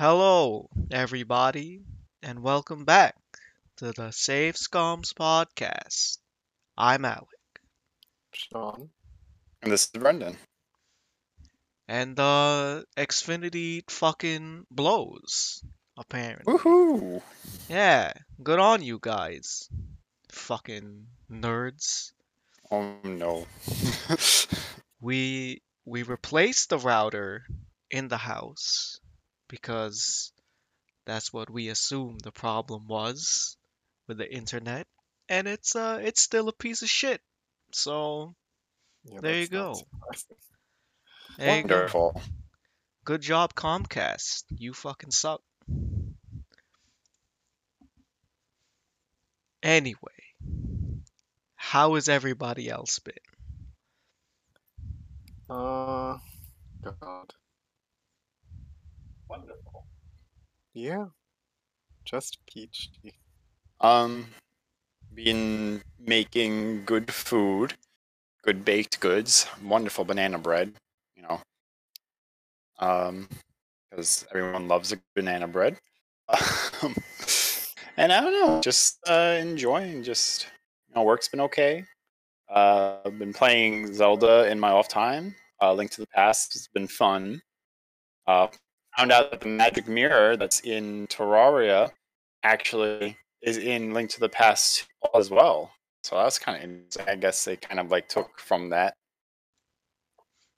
Hello, everybody, and welcome back to the Save Scums podcast. I'm Alec. Sean. And this is Brendan. And Xfinity fucking blows, apparently. Woohoo! Yeah, good on you guys, fucking nerds. Oh no. We replaced the router in the house. Because that's what we assume the problem was with the internet, and it's still a piece of shit. So yeah, there you go. Wonderful. Go. Good job, Comcast. You fucking suck. Anyway, how has everybody else been? God. Wonderful. Yeah. Just peachy. Been making good food, good baked goods, wonderful banana bread, you know. Because everyone loves a banana bread. And I don't know, just enjoying, just, you know, work's been okay. I've been playing Zelda in my off time. Link to the Past has been fun. Found out that the magic mirror that's in Terraria actually is in Link to the Past as well. So that's kind of interesting. I guess they kind of like took from that.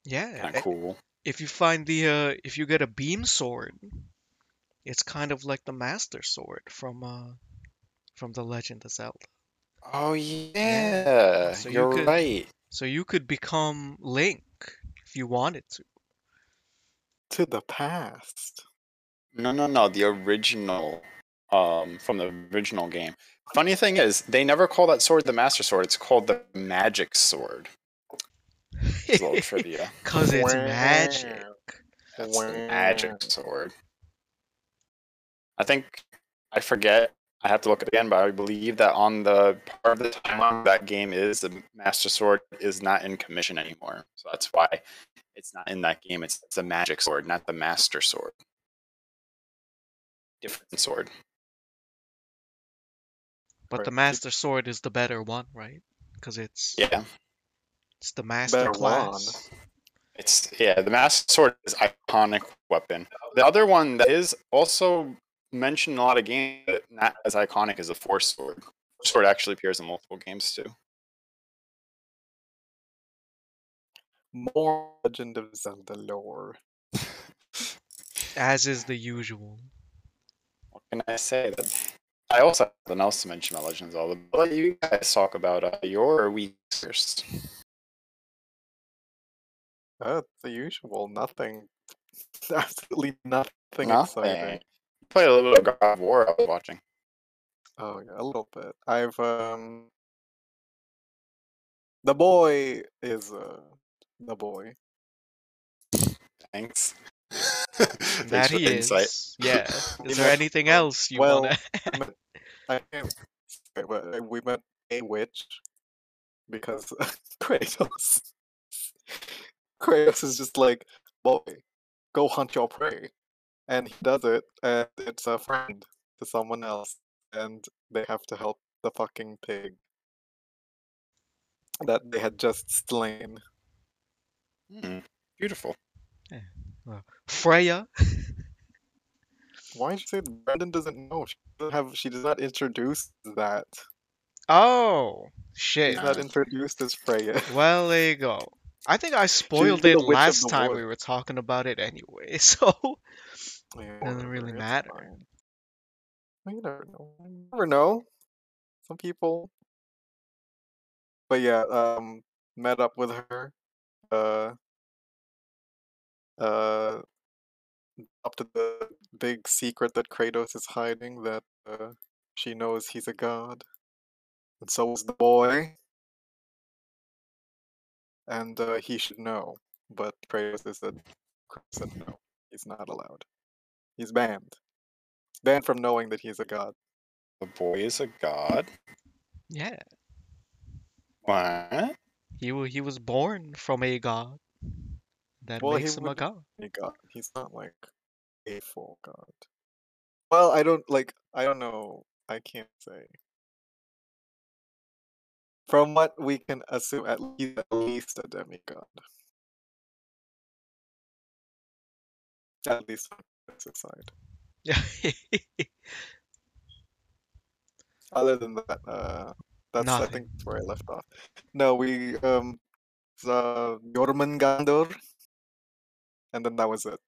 Yeah. Kind of cool. If you find the, if you get a beam sword, it's kind of like the Master Sword from The Legend of Zelda. Oh yeah, so you're right. So you could become Link if you wanted to. To the past. No, the original, from the original game. Funny thing is, they never call that sword the Master Sword, it's called the Magic Sword. It's a little trivia. Because it's magic. That's the Magic Sword. I forget, I have to look it again, but I believe that on the part of the timeline that game is, the Master Sword is not in commission anymore. So that's why it's not in that game. It's the Magic Sword, not the Master Sword. Different sword. But the Master Sword is the better one, right? Because it's... Yeah. It's the Master better class. One. It's... Yeah, the Master Sword is iconic weapon. The other one that is also mentioned in a lot of games, but not as iconic as the Force Sword. The sword actually appears in multiple games, too. More Legend of Zelda lore. As is the usual. What can I say? I also have something else to mention about Legend of Zelda, but I'll let you guys talk about your week first. The usual. Nothing. Absolutely nothing exciting. You played a little bit of God of War I was watching. Oh, yeah, a little bit. I've, The boy is, The boy. Thanks. That he insight. Is. Yeah. Is there anything else you want to add? We met a witch because Kratos. Kratos is just like, boy, go hunt your prey. And he does it, and it's a friend to someone else, and they have to help the fucking pig that they had just slain. Beautiful. Yeah. Well, Freya. Why did you say that? Brendan doesn't know? She does not introduce that. Oh shit! She's not introduced as Freya. Well, there you go. I think I spoiled it last time we were talking about it anyway, so yeah, it doesn't really matter. Well, you never know. You never know. Some people. But yeah, met up with her. Up to the big secret that Kratos is hiding, that she knows he's a god, and so is the boy, and he should know, but Kratos said no, he's not allowed. He's banned from knowing that he's a god. The boy is a god? Yeah. What? He was born from a god. That makes him a god. He's not like a full god. Well, I don't know. I can't say. From what we can assume, at least a demigod. At least on this side. Other than that, that's nothing. I think that's where I left off. No, we Jormungandr, and then that was it.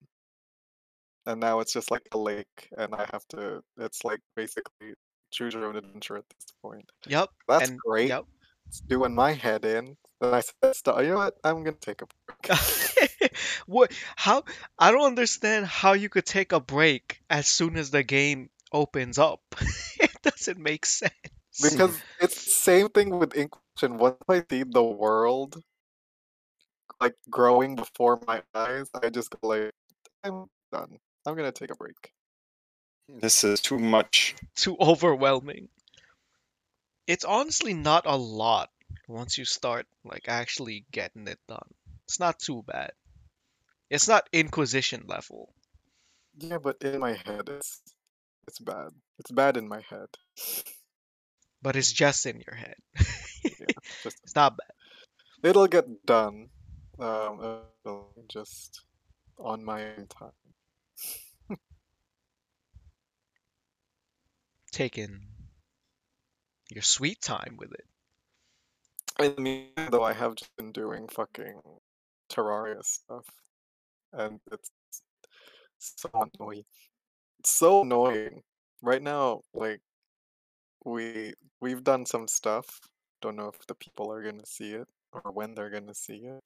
And now it's just like a lake, and I have to. It's like basically choose your own adventure at this point. Yep, that's great. Yep. It's doing my head in. Then I said, "You know what? I'm gonna take a break." What? How? I don't understand how you could take a break as soon as the game opens up. It doesn't make sense. Because it's the same thing with Inquisition. Once I see the world like growing before my eyes, I just go like, "I'm done. I'm gonna take a break. This is too much. Too overwhelming." It's honestly not a lot once you start like actually getting it done. It's not too bad. It's not Inquisition level. Yeah, but in my head it's bad. It's bad in my head. But it's just in your head. Yeah, just... It's not bad. It'll get done. Just on my own time. Taking your sweet time with it. I mean, though, I have just been doing fucking Terraria stuff, and it's so annoying. It's so annoying. Right now, like, we've done some stuff. Don't know if the people are gonna see it, or when they're gonna see it.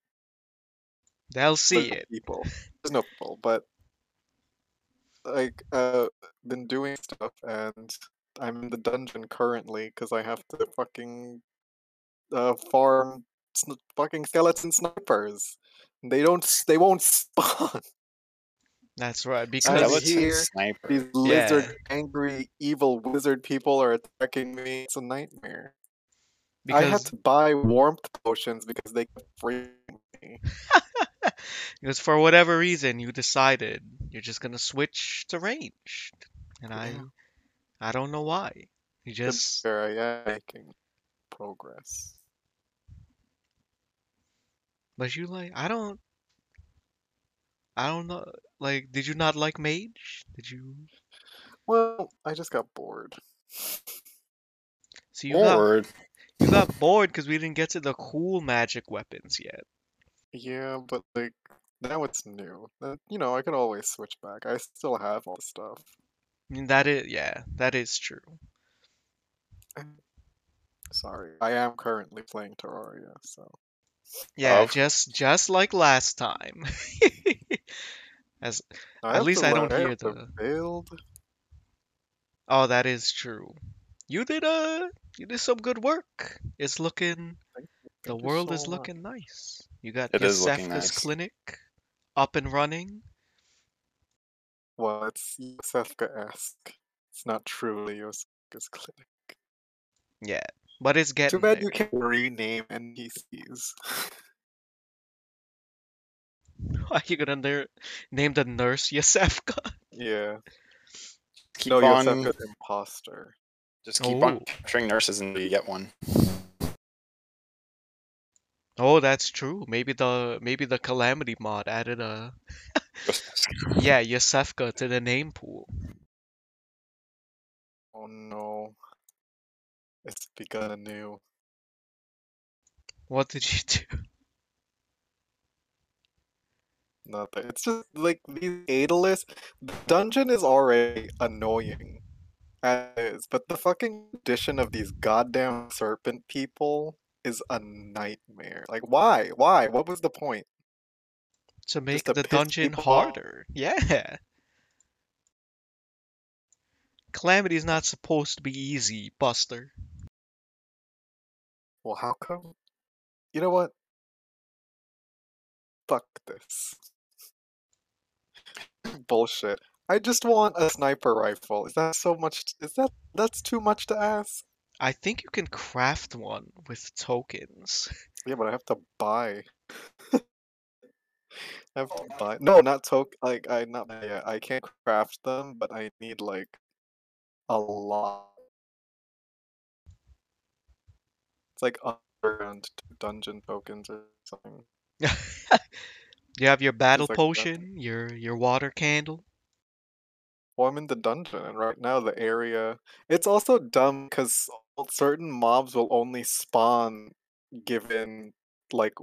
They'll see it. There's no people, but like, been doing stuff, and I'm in the dungeon currently because I have to fucking farm fucking skeleton snipers. They won't spawn. That's right. Because here, these lizard, angry, evil wizard people are attacking me. It's a nightmare. Because... I had to buy warmth potions because they could free me. Because for whatever reason you decided you're just gonna switch to ranged, and I don't know why. You just making progress, but you like I don't know. Like, did you not like mage? Did you? Well, I just got bored. So you got bored because we didn't get to the cool magic weapons yet. Yeah, but like now it's new. You know, I can always switch back. I still have all the stuff. I mean, that is true. Sorry, I am currently playing Terraria, so yeah, just like last time. As at least I don't hear the build. Oh, that is true. You did some good work. It's looking. The world is looking nice. You got Yosefka's clinic up and running. Well, it's Yosefka-esque. It's not truly Yosefka's clinic. Yeah, but it's getting there. Too bad you can't rename NPCs. Are you going to name the nurse Yosefka? Yeah. No, Yosefka's imposter. Just keep on capturing nurses until you get one. Oh, that's true. Maybe the Calamity mod added a Yosefka to the name pool. Oh no. It's begun anew. What did you do? Nothing. It's just like these Daedalus. The dungeon is already annoying as is, but the fucking addition of these goddamn serpent people is a nightmare. Like, why? What was the point? To make the dungeon harder. Yeah. Calamity's not supposed to be easy, Buster. Well, how come? You know what? Fuck this. Bullshit. I just want a sniper rifle. Is that so much? That's too much to ask? I think you can craft one with tokens. Yeah, but I have to buy. I have to buy. No, not token. Like I not yet. I can't craft them, but I need like a lot. It's like underground dungeon tokens or something. You have your battle like potion, that. your water candle. Well, I'm in the dungeon, and right now the area. It's also dumb because certain mobs will only spawn given like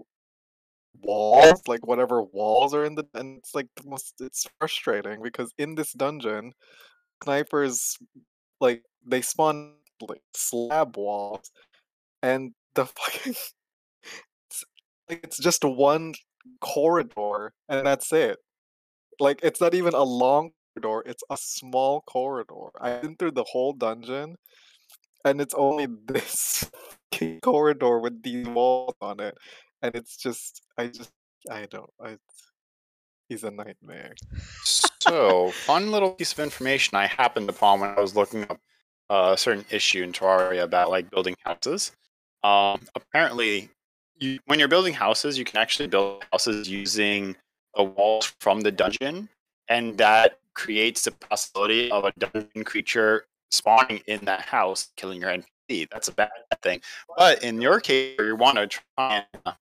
walls, like whatever walls are in the. And it's like the most. It's frustrating because in this dungeon, snipers like they spawn like slab walls, and the fucking. It's just one corridor, and that's it. Like, it's not even a long corridor, it's a small corridor. I've been through the whole dungeon, and it's only this corridor with these walls on it. And it's just, he's a nightmare. So, fun little piece of information I happened upon when I was looking up a certain issue in Terraria about, like, building houses. Apparently... when you're building houses, you can actually build houses using the walls from the dungeon, and that creates the possibility of a dungeon creature spawning in that house, killing your NPC. That's a bad thing. But in your case, you want to try and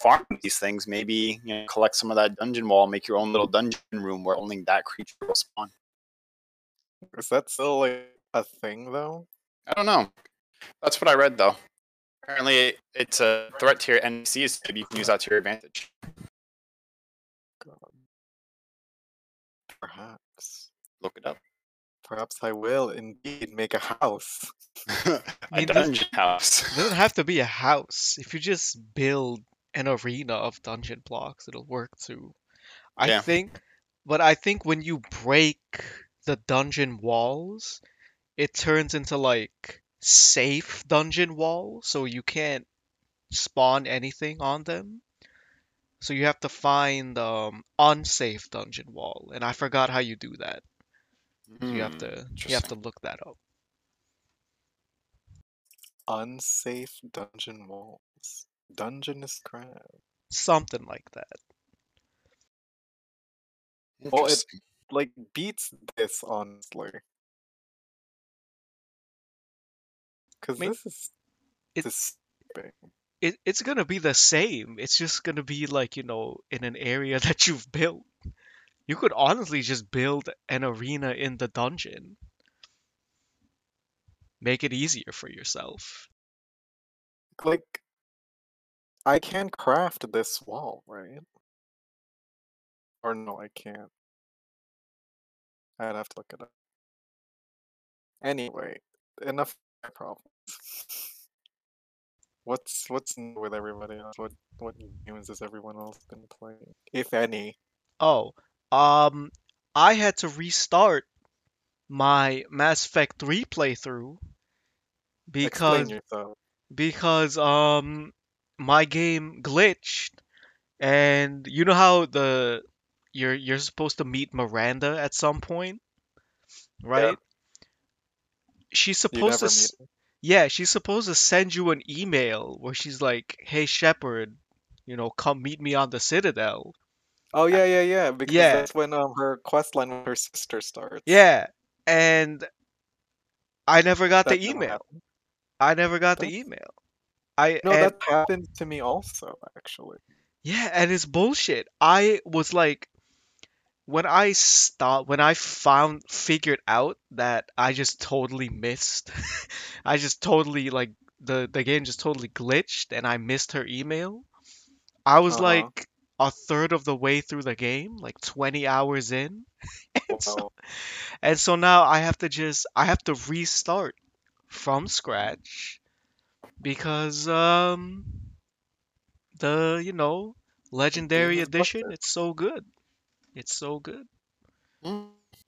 farm these things. Maybe collect some of that dungeon wall, make your own little dungeon room where only that creature will spawn. Is that still like a thing, though? I don't know. That's what I read, though. Apparently, it's a threat to your NPCs, so you can use that to your advantage. God. Perhaps. Look it up. Perhaps I will indeed make a house. Dungeon house. It doesn't have to be a house. If you just build an arena of dungeon blocks, it'll work too. I think when you break the dungeon walls, it turns into like... safe dungeon wall, so you can't spawn anything on them. So you have to find unsafe dungeon wall, and I forgot how you do that. You have to look that up. Unsafe dungeon walls, dungeness crab, something like that. Well, it like beats this honestly. Because it's going to be the same. It's just going to be like, in an area that you've built. You could honestly just build an arena in the dungeon. Make it easier for yourself. Like, I can craft this wall, right? Or no, I can't. I'd have to look it up. Anyway, enough. Problems. What's new with everybody else? What games has everyone else been playing, if any? Oh, I had to restart my Mass Effect 3 playthrough because my game glitched, and you know how you're supposed to meet Miranda at some point, right? Yeah. She's supposed to send you an email where she's like, "Hey Shepard, come meet me on the Citadel." Oh yeah. Because that's when her questline with her sister starts. Yeah, and I never got the email. That happened to me also, actually. Yeah, and it's bullshit. I was like. When I figured out that I just totally missed, I just totally like the game just totally glitched and I missed her email. I was like a third of the way through the game, like 20 hours in, and so now I have to restart from scratch because the Legendary Edition, it's so good. It's so good.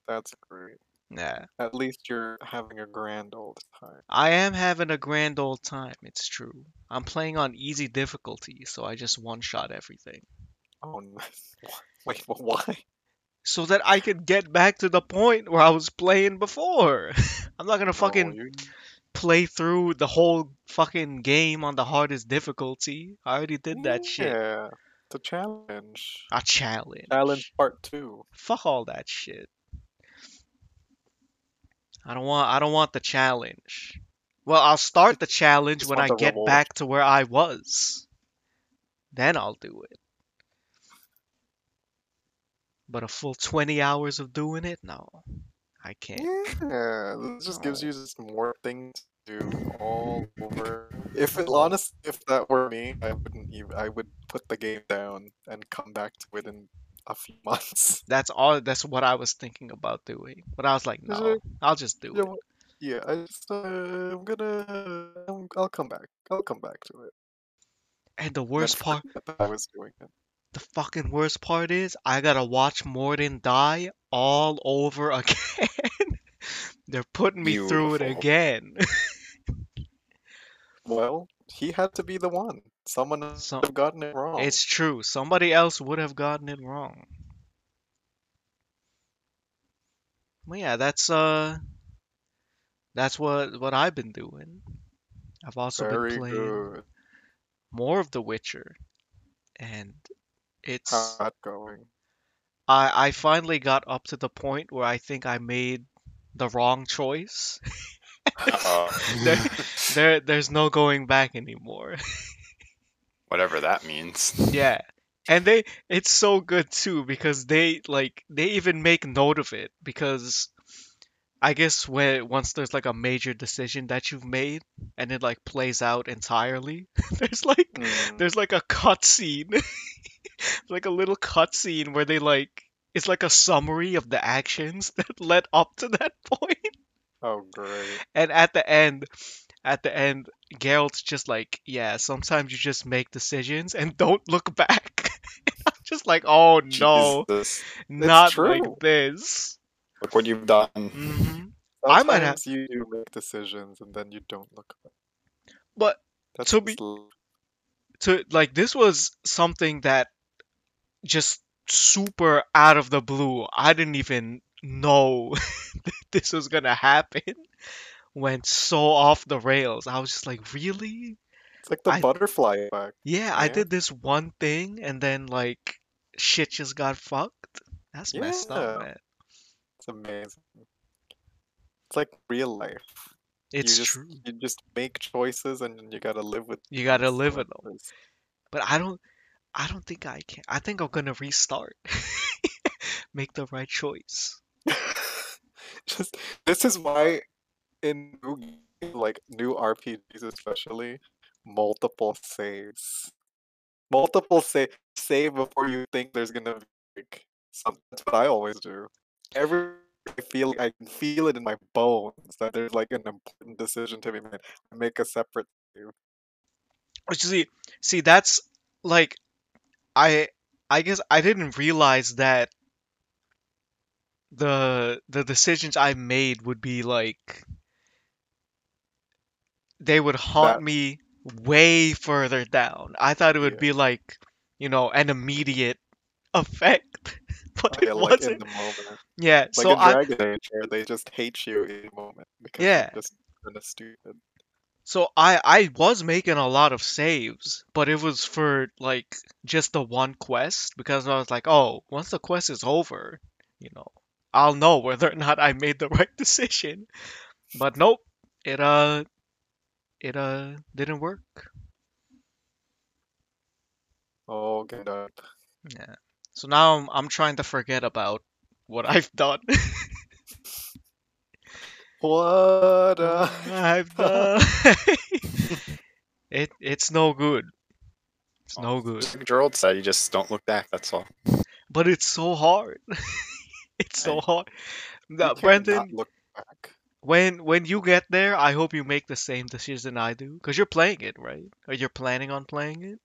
That's great. Yeah. At least you're having a grand old time. I am having a grand old time, it's true. I'm playing on easy difficulty, so I just one-shot everything. Oh, no. Wait, but why? So that I could get back to the point where I was playing before. I'm not gonna fucking play through the whole fucking game on the hardest difficulty. I already did that shit. Yeah. the challenge. A challenge. Challenge part 2. Fuck all that shit. I don't want the challenge. Well, I'll start the challenge when I get back to where I was. Then I'll do it. But a full 20 hours of doing it? No. I can't. Yeah, this just gives you just more things to do all over. If it, honestly, if that were me, I wouldn't even, I would put the game down and come back to it in a few months. That's all. That's what I was thinking about doing. But I was like, no, I'll just do it. Yeah, I just, I'll come back. I'll come back to it. And the worst part, I was doing it. The fucking worst part is I gotta watch Morden die all over again. They're putting me through it again. Well, he had to be the one. Someone else would have gotten it wrong. It's true. Somebody else would have gotten it wrong. Well, yeah, that's what I've been doing. I've also been playing more of The Witcher, and it's how's going. I finally got up to the point where I think I made the wrong choice. There's no going back anymore. Whatever that means. Yeah. And it's so good too, because they even make note of it, because I guess once there's like a major decision that you've made and it like plays out entirely, there's like a cutscene, like a little cutscene where they like, it's like a summary of the actions that led up to that point. Oh great! And at the end, Geralt's just like, yeah, sometimes you just make decisions and don't look back. I'm just like, oh no, Jesus. Not like this. Look what you've done. Mm-hmm. I might have you do make decisions and then you don't look back. But this was something that just super out of the blue. I didn't even know this was gonna happen. Went so off the rails. I was just like, really? It's like the butterfly effect. Yeah, I did this one thing and then like shit just got fucked. That's messed up, man. It's amazing. It's like real life. It's true. You just make choices and you gotta live with them. You gotta live with them. But I don't think I can. I think I'm gonna restart. Make the right choice. This is why in new RPGs especially, multiple save before you think there's gonna be like something. That's what I always do. I can feel it in my bones that there's like an important decision to be made. I make a separate save. Which see that's like I guess I didn't realize that the decisions I made would be like they would haunt me way further down. I thought it would be like, you know, an immediate effect. But it wasn't. In the moment. Yeah, like so in Dragon Age, they just hate you in the moment because you're just kind of stupid. So I was making a lot of saves, but it was for like just the one quest, because I was like, oh, once the quest is over, you know, I'll know whether or not I made the right decision. But nope, it didn't work. Oh, get up. Yeah. So now I'm trying to forget about what I've done. I've done. It's no good. It's no good. Like Gerald said, you just don't look back. That's all. But it's so hard. No, Brendan, look back. When you get there, I hope you make the same decision I do, because you're playing it, right? Or you're planning on playing it?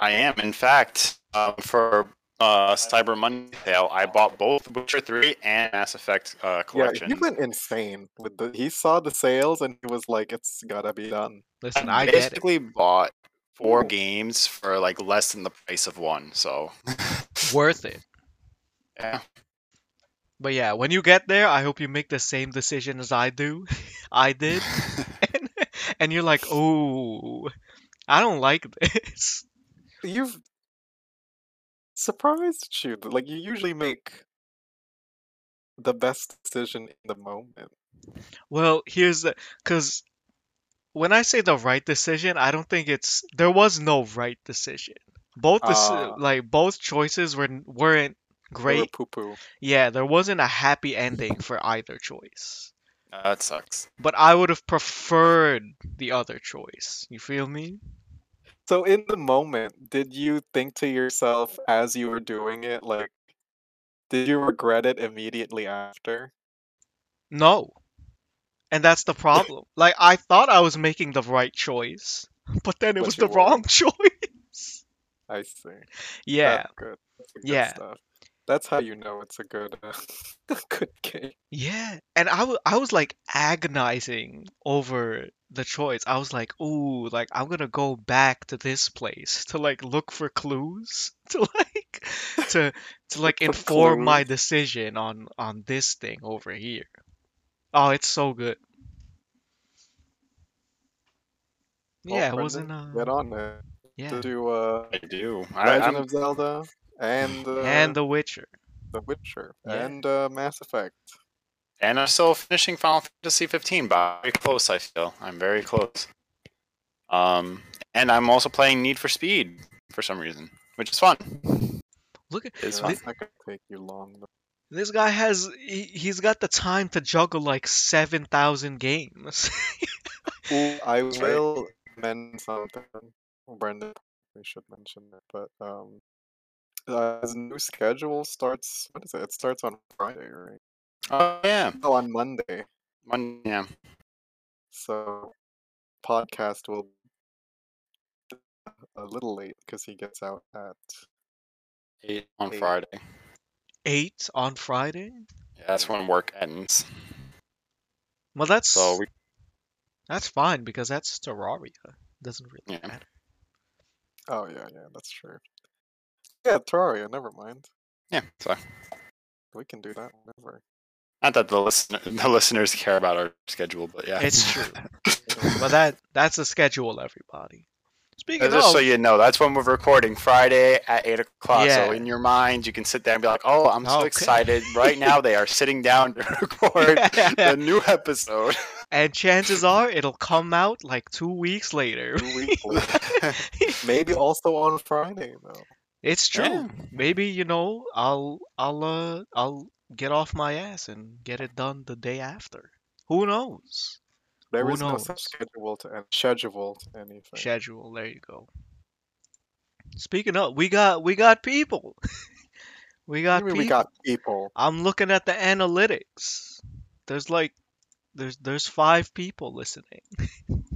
I am. In fact, for Cyber Monday sale, I bought both Witcher 3 and Mass Effect collection. Yeah, he went insane with he saw the sales and he was like, "It's gotta be done." Listen, I basically bought 4 games for like less than the price of one, so worth it. Yeah. But yeah, when you get there, I hope you make the same decision as I do. I did, and you're like, "Oh, I don't like this." You've surprised at you. Like, you usually make the best decision in the moment. Well, here's the... Because when I say the right decision, I don't think it's... There was no right decision. Both choices weren't great. Poo-poo. Yeah, there wasn't a happy ending for either choice. That sucks. But I would have preferred the other choice. You feel me? So in the moment, did you think to yourself as you were doing it, like, did you regret it immediately after? No. And that's the problem. Like, I thought I was making the right choice, but then it was the wrong choice. I see. Yeah. That's good. That's good stuff. That's how you know it's a good, good game. Yeah, and I was like agonizing over the choice. I was like, ooh, like I'm gonna go back to this place to like look for clues to like inform my decision on this thing over here. Oh, it's so good. Well, yeah, it wasn't. Get on there. Yeah. Did you? I do. Legend of Zelda. And The Witcher. The Witcher. Yeah. And Mass Effect. And I'm still finishing Final Fantasy 15, but very close, I feel. I'm very close. And I'm also playing Need for Speed for some reason, which is fun. Look at this. It's not going to take you long. Though. This guy has... He's got the time to juggle like 7,000 games. Ooh, I will mention something. Brendan, we should mention it, but... his new schedule starts. What is it? It starts on Friday, right? Oh yeah. Oh, on Monday. Monday. Yeah. So, podcast will be a little late because he gets out at 8 on Friday. 8 on Friday? Yeah, that's when work ends. Well, that's fine because that's Terraria. It doesn't really matter. Oh yeah, that's true. Yeah, Terraria, never mind. Yeah, so we can do that whenever. Not that the listeners care about our schedule, but yeah. It's true. But that's a schedule, everybody. Speaking of... Just so you know, that's when we're recording, Friday at 8 o'clock. Yeah. So in your mind, you can sit there and be like, oh, I'm so excited. Right now, they are sitting down to record the new episode. And chances are, it'll come out like 2 weeks later. 2 weeks later. Maybe also on Friday, though. It's true. Yeah. Maybe, you know, I'll get off my ass and get it done the day after. Who knows? There is no such schedule to anything. Schedule. There you go. Speaking of, we got people. We got people. I'm looking at the analytics. There's 5 people listening.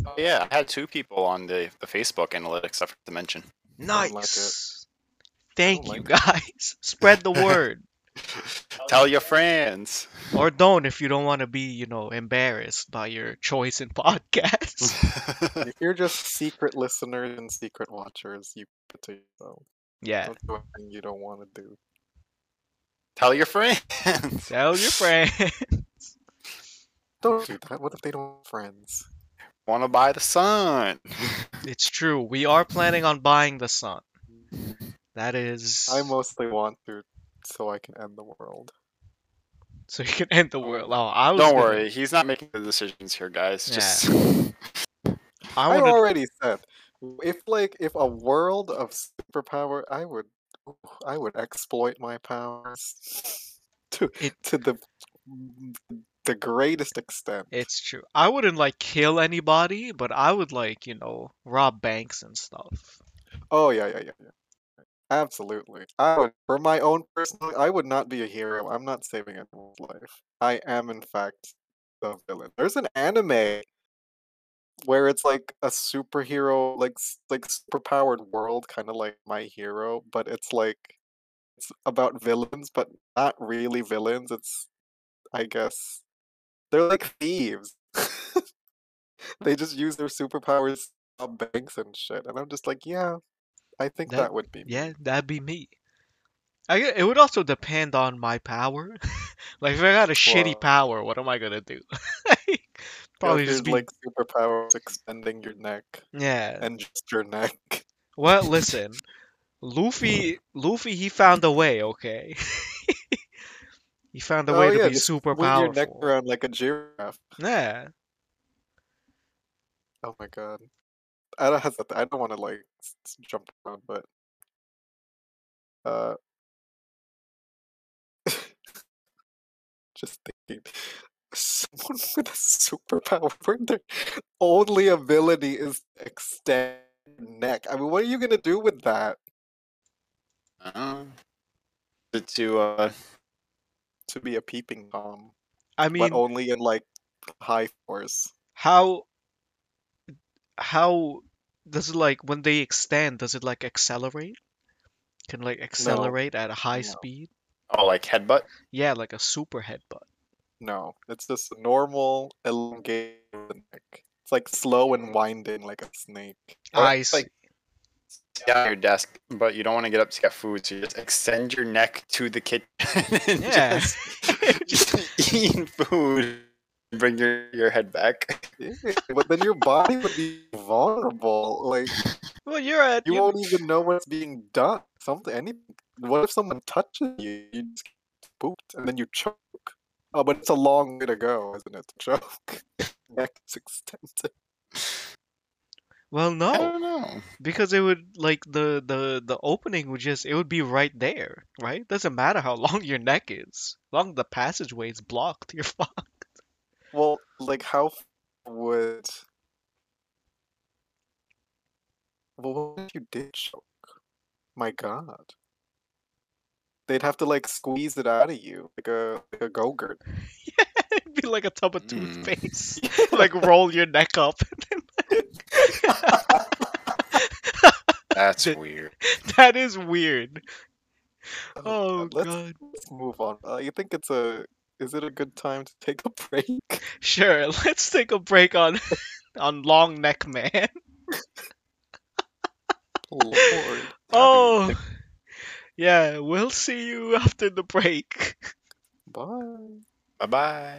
Oh, yeah, I had 2 people on the Facebook analytics. I forgot to mention. Nice. Thank you, guys. Spread the word. Tell your friends. Or don't if you don't want to be, you know, embarrassed by your choice in podcasts. If you're just secret listeners and secret watchers, you put to yourself. Yeah. Don't do anything you don't want to do. Tell your friends. Tell your friends. Don't do that. What if they don't have friends? Want to buy the sun. It's true. We are planning on buying the sun. That is... I mostly want to, so I can end the world. So you can end the world. Oh, Don't worry, he's not making the decisions here, guys. Yeah. Just... I already said, if a world of superpower, I would exploit my powers to the greatest extent. It's true. I wouldn't like kill anybody, but I would like, you know, rob banks and stuff. Oh yeah. Absolutely. I would, for my own personal, I would not be a hero. I'm not saving anyone's life. I am, in fact, the villain. There's an anime where it's like a superhero, like superpowered world, kind of like My Hero, but it's like it's about villains, but not really villains. It's, I guess, they're like thieves. They just use their superpowers on banks and shit, and I'm just like, yeah. I think that would be me. Yeah, that'd be me. It would also depend on my power. Like, if I got a shitty power, what am I going to do? Probably just be... like superpowers extending your neck. Yeah. And just your neck. Well, listen. Luffy, he found a way, okay? He found a way to be super powerful. With your neck around like a giraffe. Yeah. Oh my god. I don't want to, like, jump around, but... Just thinking... Someone with a superpower where their only ability is to extend neck. I mean, what are you gonna do with that? To be a peeping tom. I mean, but only in like high force. How does it, like, when they extend? Does it like accelerate? Can like accelerate at a high speed? Oh, like headbutt? Yeah, like a super headbutt. No, it's just normal, elongated neck. It's like slow and winding, like a snake. I see. Like, down your desk, but you don't want to get up to get food, so you just extend your neck to the kitchen and just eat food and bring your head back. Yeah, but then your body would be vulnerable. Like, well, you won't even know what's being done. What if someone touches you? You just get spooked and then you choke. Oh, but it's a long way to go, isn't it? Joke. Neck's extended. Well, no. I don't know. Because it would, like, the opening would just, it would be right there, right? Doesn't matter how long your neck is. As long as the passageway is blocked, you're fucked. Well, like, how would... Well, what if you did choke? My god. They'd have to, like, squeeze it out of you, like a Go-Gurt. Yeah, it'd be like a tub of toothpaste. Yeah. Like, roll your neck up. And then, like... That's weird. That is weird. Oh, God. Let's move on. You think it's is it a good time to take a break? Sure, let's take a break on Long Neck Man. Lord. Oh... Yeah, we'll see you after the break. Bye. Bye-bye.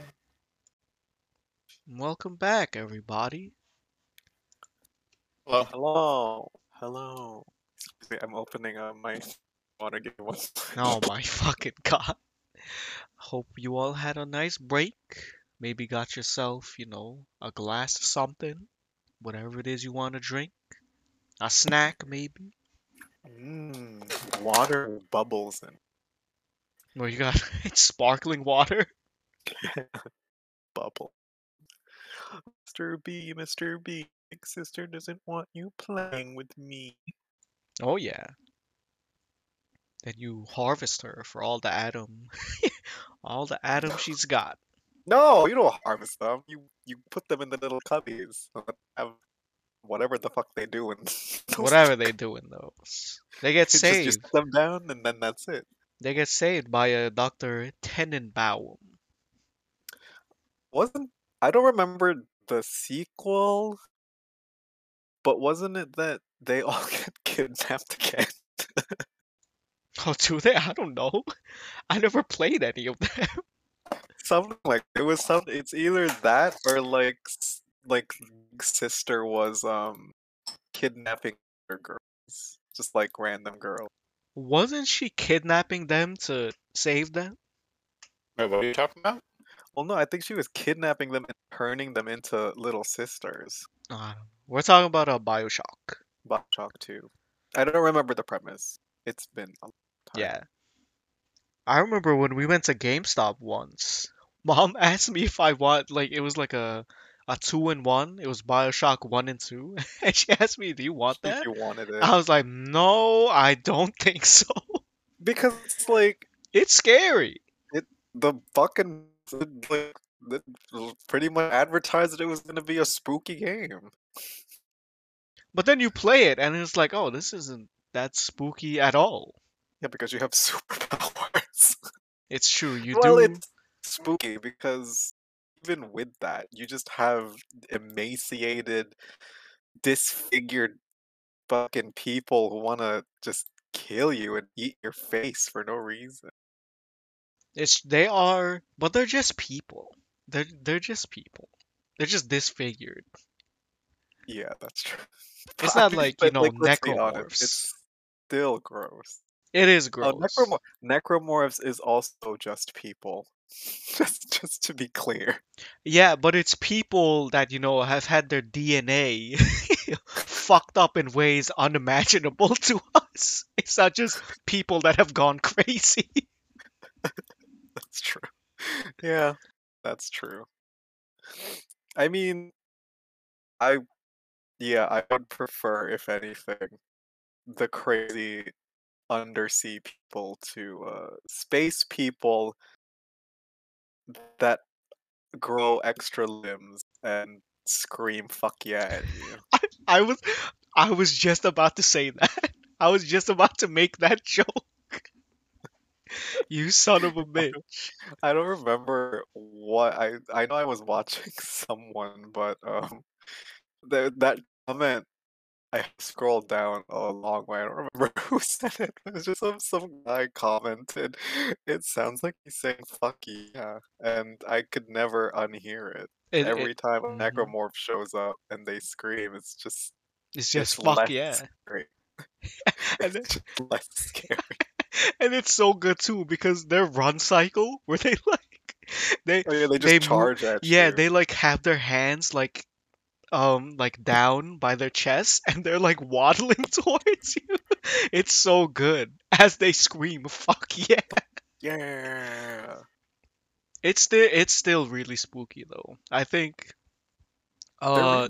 Welcome back, everybody. Hello. Hello. Hello. Excuse me, I'm opening up my water game once. Oh my fucking god. Hope you all had a nice break. Maybe got yourself, you know, a glass of something. Whatever it is you want to drink. A snack, maybe. Water with bubbles in. Well, you got it's sparkling water. Bubble. Mr. B, big sister doesn't want you playing with me. Oh yeah. Then you harvest her for all the atom, all the atom she's got. No, you don't harvest them. You put them in the little cubbies. Whatever the fuck they do in those. Whatever they do in those. They get saved. Just sit them down and then that's it. They get saved by Dr. Tenenbaum. I don't remember the sequel, but wasn't it that they all get kidnapped again? Oh, do they? I don't know. I never played any of them. Something like it was something. It's either that or like sister was kidnapping other girls, just like random girls. Wasn't she kidnapping them to save them? Wait, what are you talking about? Well, no, I think she was kidnapping them and turning them into little sisters. We're talking about Bioshock. Bioshock 2. I don't remember the premise. It's been a long time. Yeah. I remember when we went to GameStop once. Mom asked me if I want, like, it was like a 2-in-1. It was Bioshock 1 and 2. And she asked me, do you want that? You wanted it. I was like, no, I don't think so. Because it's like... It's scary. The fucking... It pretty much advertised that it was going to be a spooky game. But then you play it, and it's like, oh, this isn't that spooky at all. Yeah, because you have superpowers. It's true, well, it's spooky because... Even with that, you just have emaciated, disfigured fucking people who want to just kill you and eat your face for no reason. But they're just people. They're just people. They're just disfigured. Yeah, that's true. It's not like, like Necromorphs. still gross. It is gross. Necromorphs is also just people. Just to be clear. Yeah, but it's people that, you know, have had their DNA fucked up in ways unimaginable to us. It's not just people that have gone crazy. That's true. Yeah, that's true. I mean, I would prefer, if anything, the crazy undersea people to space people that grow extra limbs and scream "fuck yeah" at you. I was just about to say that. I was just about to make that joke. You son of a bitch. I don't remember what I know I was watching someone, but that comment, I scrolled down a long way. I don't remember who said it. It was just some guy commented, "It sounds like he's saying fuck yeah," and I could never unhear it. Every time a necromorph shows up and they scream, it's just fuck yeah. And it's just less scary. And it's so good too, because their run cycle where they just charge at you. Yeah, they have their hands down by their chest, and they're waddling towards you. It's so good as they scream "fuck yeah." Yeah. It's still really spooky though. I think I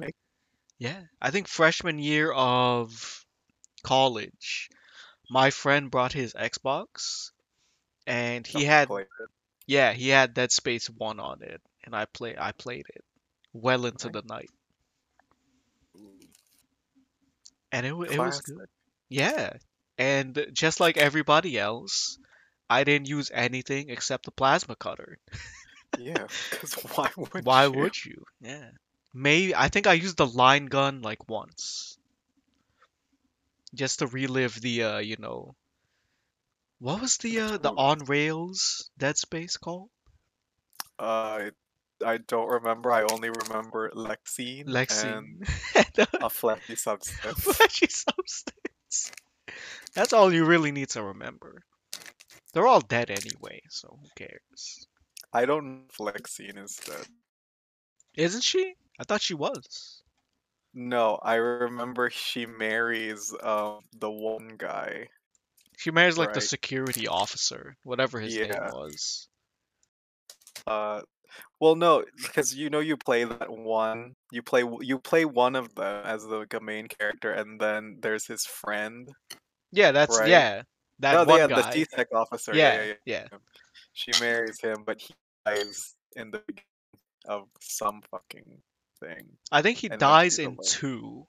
think freshman year of college, my friend brought his Xbox, and he had Dead Space 1 on it, and I played it well into the night, and it was good. Yeah, and just like everybody else, I didn't use anything except the plasma cutter. Yeah, because why would you? Yeah, maybe I think I used the line gun once. Just to relive the, what was the on rails Dead Space called? I don't remember. I only remember Lexine, and a flashy substance. Flashy substance. That's all you really need to remember. They're all dead anyway, so who cares? I don't know if Lexine is dead. Isn't she? I thought she was. No, I remember she marries the one guy. She marries the security officer, whatever his name was. Well, no, because you play that one. You play one of them as the main character, and then there's his friend. Yeah, that's right? The CSEC officer. Yeah. She marries him, but he dies in the beginning of some fucking thing. I think he dies in 2.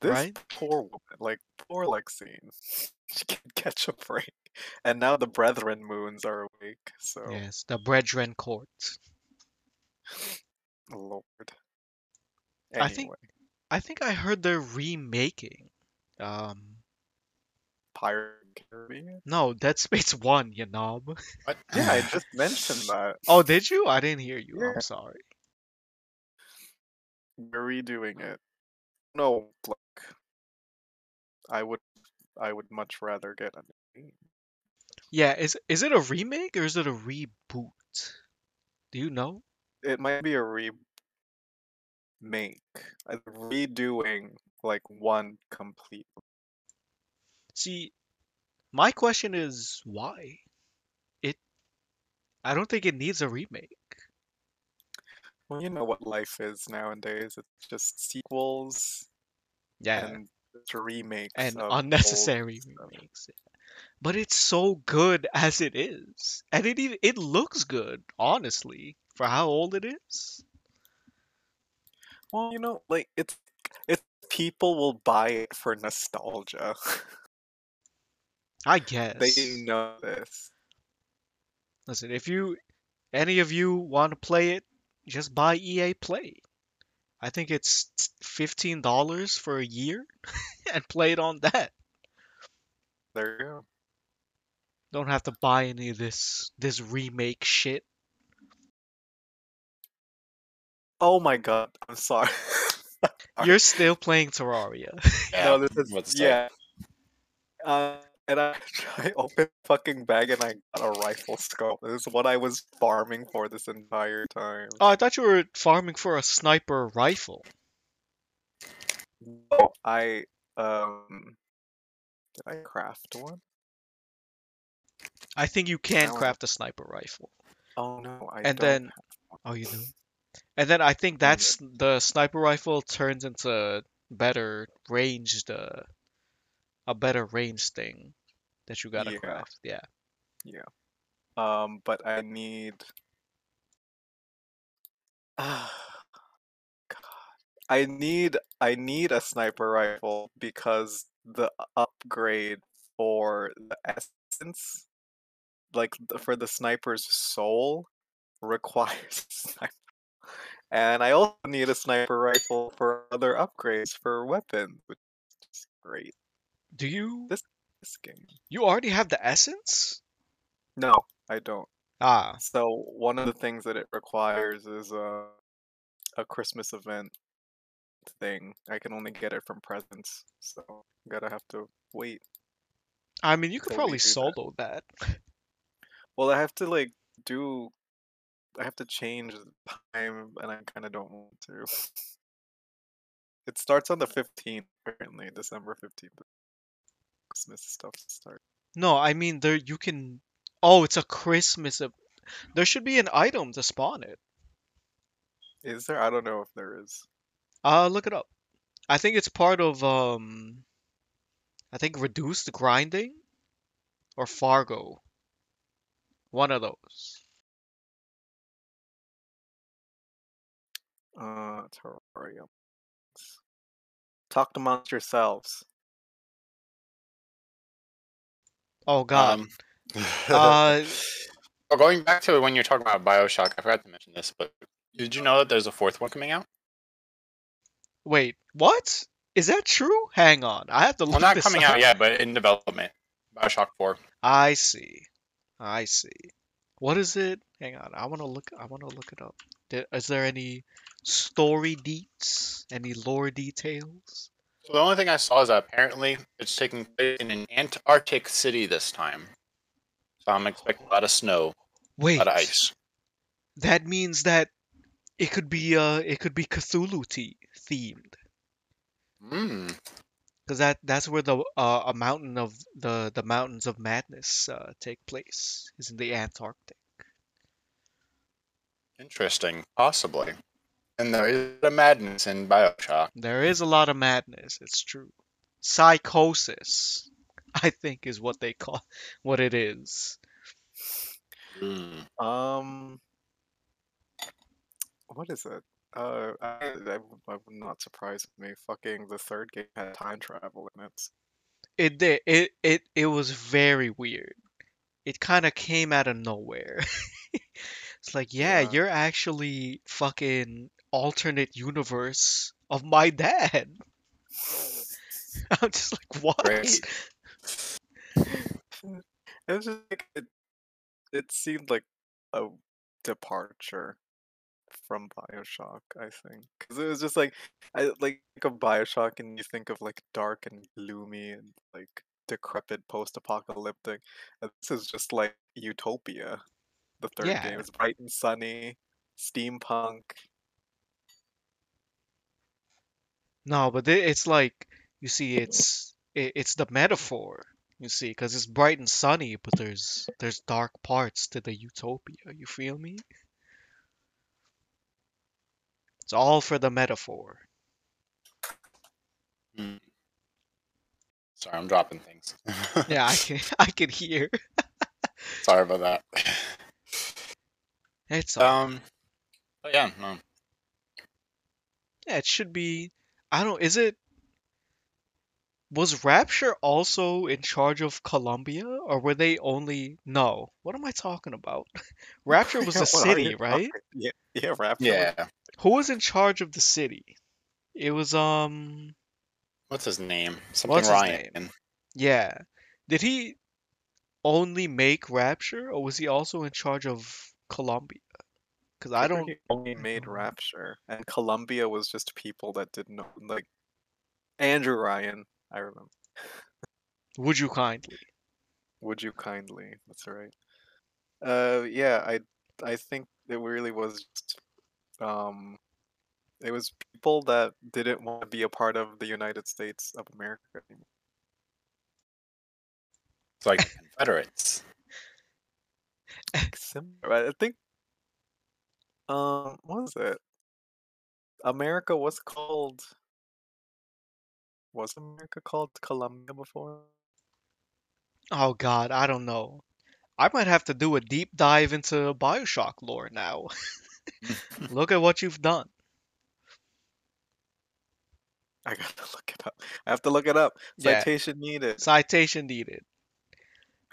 This poor woman, poor Lexine, she can't catch a break. And now the Brethren moons are awake. So yes, the Brethren court. Lord. Anyway. I think I heard they're remaking. Pirate Caribbean? No, Dead Space 1, you knob. Yeah, I just mentioned that. Oh, did you? I didn't hear you. Yeah. I'm sorry. We're redoing it. No, I would much rather get a new game. Yeah, is it a remake or is it a reboot? Do you know? It might be a remake. Redoing one completely. See, my question is why? I don't think it needs a remake. Well, you know what life is nowadays. It's just sequels. Yeah. And remakes. And unnecessary remakes. Yeah. But it's so good as it is. And it looks good, honestly, for how old it is. Well, it's people will buy it for nostalgia. I guess. They know this. Listen, if any of you want to play it, just buy EA Play. I think it's $15 for a year, and play it on that. There you go. Don't have to buy any of this remake shit. Oh my god, I'm sorry. You're still playing Terraria. No, this is yeah. And I opened the fucking bag and I got a rifle scope. This is what I was farming for this entire time. Oh, I thought you were farming for a sniper rifle. No, I did I craft one? I think you can craft a sniper rifle. Oh no, I and don't. Then oh, you do. And then I think that's the sniper rifle turns into better ranged, a better range thing that you gotta craft. Yeah. Yeah. But I need. God, I need a sniper rifle because the upgrade for the essence, like for the sniper's soul, requires sniper. And I also need a sniper rifle for other upgrades for weapons, which is great. Do you this game? You already have the essence? No, I don't. Ah. So one of the things that it requires is a Christmas event thing. I can only get it from presents, so I'm gonna have to wait. I mean, you could probably solo that. Well, I have to I have to change the time, and I kind of don't want to. It starts on the 15th, apparently, December 15th. Christmas stuff starts. No, I mean, there you can... Oh, it's a Christmas... There should be an item to spawn it. Is there? I don't know if there is. Look it up. I think it's part of, I think reduced grinding? Or Fargo. One of those. Terraria. Talk amongst yourselves. Oh god. Well, going back to when you're talking about Bioshock, I forgot to mention this, but did you know that there's a fourth one coming out? Wait, what? Is that true? Hang on, I have to look. Well, not coming out yet, but in development. Bioshock 4. I see. I see. What is it? Hang on, I want to look it up. Is there any story deets? Any lore details? So the only thing I saw is that apparently it's taking place in an Antarctic city this time. So I'm expecting a lot of snow, a lot of ice. That means that it could be Cthulhu themed. Mm. Because that's where the a mountain of the mountains of madness take place, is in the Antarctic. Interesting, possibly. And there is a madness in Bioshock. There is a lot of madness, it's true. Psychosis, I think, is what they call what it is. Mm. What is it? I would not surprise me. Fucking the third game had time travel in it. It did. It was very weird. It kind of came out of nowhere. It's like, yeah, you're actually fucking alternate universe of my dad. I'm just like, what? Right. It was just like it seemed like a departure from Bioshock, I think, because it was just like I like a Bioshock, and you think of like dark and gloomy and like decrepit post-apocalyptic. And this is just like utopia. The third game is bright and sunny, steampunk. No, but it's like you see, it's the metaphor you see, because it's bright and sunny, but there's dark parts to the utopia. You feel me? It's all for the metaphor. Mm. Sorry, I'm dropping things. Yeah, I can hear. Sorry about that. It's yeah, no. Yeah, it should be. I don't. Is it? Was Rapture also in charge of Columbia, or were they only? No. What am I talking about? Rapture was the city, right? Yeah, Rapture. Yeah. Who was in charge of the city? It was what's his name? Something Ryan. Name? Yeah. Did he only make Rapture, or was he also in charge of Columbia? Because I don't only made Rapture, and Columbia was just people that didn't know, like Andrew Ryan. I remember. Would you kindly? Would you kindly? That's right. Yeah, I think it really was. Just, it was people that didn't want to be a part of the United States of America anymore. It's like Confederates. I think. What was it? America was called. Was America called Columbia before? Oh God, I don't know. I might have to do a deep dive into Bioshock lore now. Look at what you've done. I gotta look it up. I have to look it up. Citation needed. Citation needed.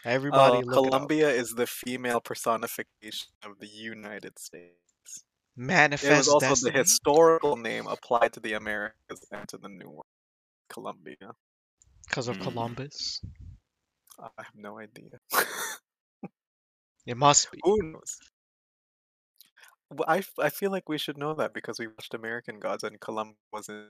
Everybody look Columbia it up. Is the female personification of the United States. Manifest It was also destiny? The historical name applied to the Americas and to the New World. Columbia. Because of Columbus? I have no idea. It must be. Who knows? Well, I feel like we should know that because we watched American Gods and Columbus wasn't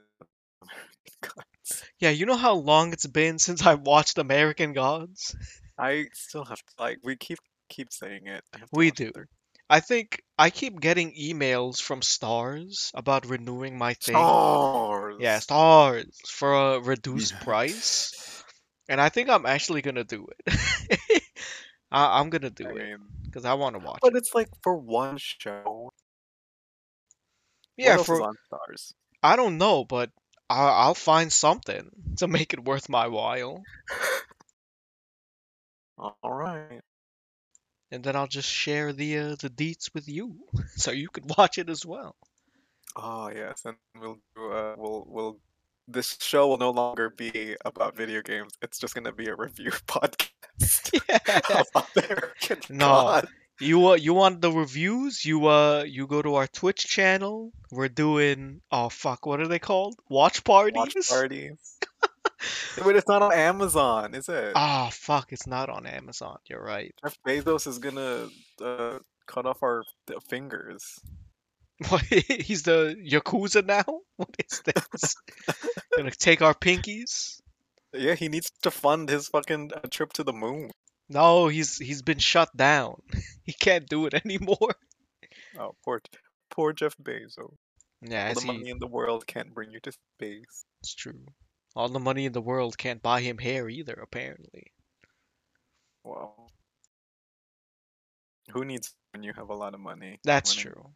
American Gods. Yeah, you know how long it's been since I watched American Gods? I still have to, like, we keep saying it. We do. It. I think I keep getting emails from Stars about renewing my thing. Stars! Yeah, Stars for a reduced price. And I think I'm actually going to do it. I'm going to do it because I want to watch it. But it's like for one show. Yeah, for on Stars. I don't know, but I'll find something to make it worth my while. All right. And then I'll just share the deets with you, so you could watch it as well. Oh yes, and we'll this show will no longer be about video games. It's just gonna be a review podcast. Yeah. About American Gods. You want the reviews? You go to our Twitch channel. We're doing what are they called? Watch parties. Watch parties. Wait, it's not on Amazon, is it? Oh, fuck, it's not on Amazon. You're right. Jeff Bezos is gonna cut off our fingers. What? He's the Yakuza now? What is this? Gonna take our pinkies? Yeah, he needs to fund his fucking trip to the moon. No, he's been shut down. He can't do it anymore. Oh, poor Jeff Bezos. Yeah, all the money in the world can't bring you to space. It's true. All the money in the world can't buy him hair either, apparently. Well, who needs when you have a lot of money? That's true.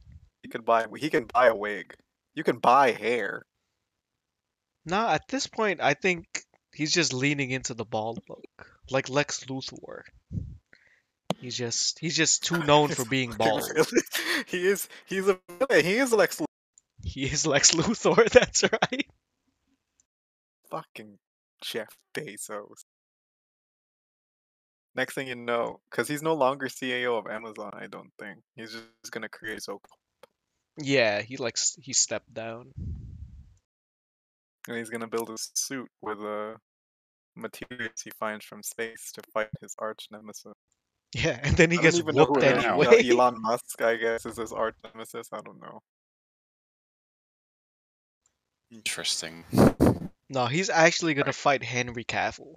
He can buy a wig. You can buy hair. Nah, at this point, I think he's just leaning into the bald look, like Lex Luthor. He's just too known for being bald. Really? He is Lex Luthor. He is Lex Luthor. That's right. Fucking Jeff Bezos. Next thing you know, because he's no longer CEO of Amazon, I don't think. He's just gonna create his own. Yeah, he stepped down. And he's gonna build a suit with materials he finds from space to fight his arch nemesis. Yeah, and then he gets whooped anyway. Elon Musk, I guess, is his arch nemesis. I don't know. Interesting. No, he's actually going to fight Henry Cavill.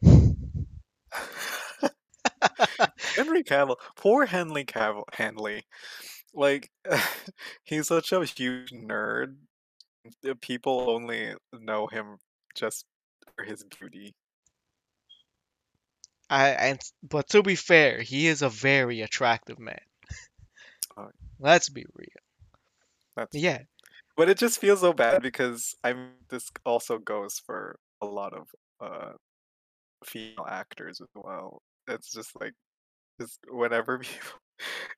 Henry Cavill. Poor Henry Cavill. Henley. Like, he's such a huge nerd. People only know him just for his beauty. But to be fair, he is a very attractive man. Let's be real. Yeah. But it just feels so bad because this also goes for a lot of female actors as well. It's just like,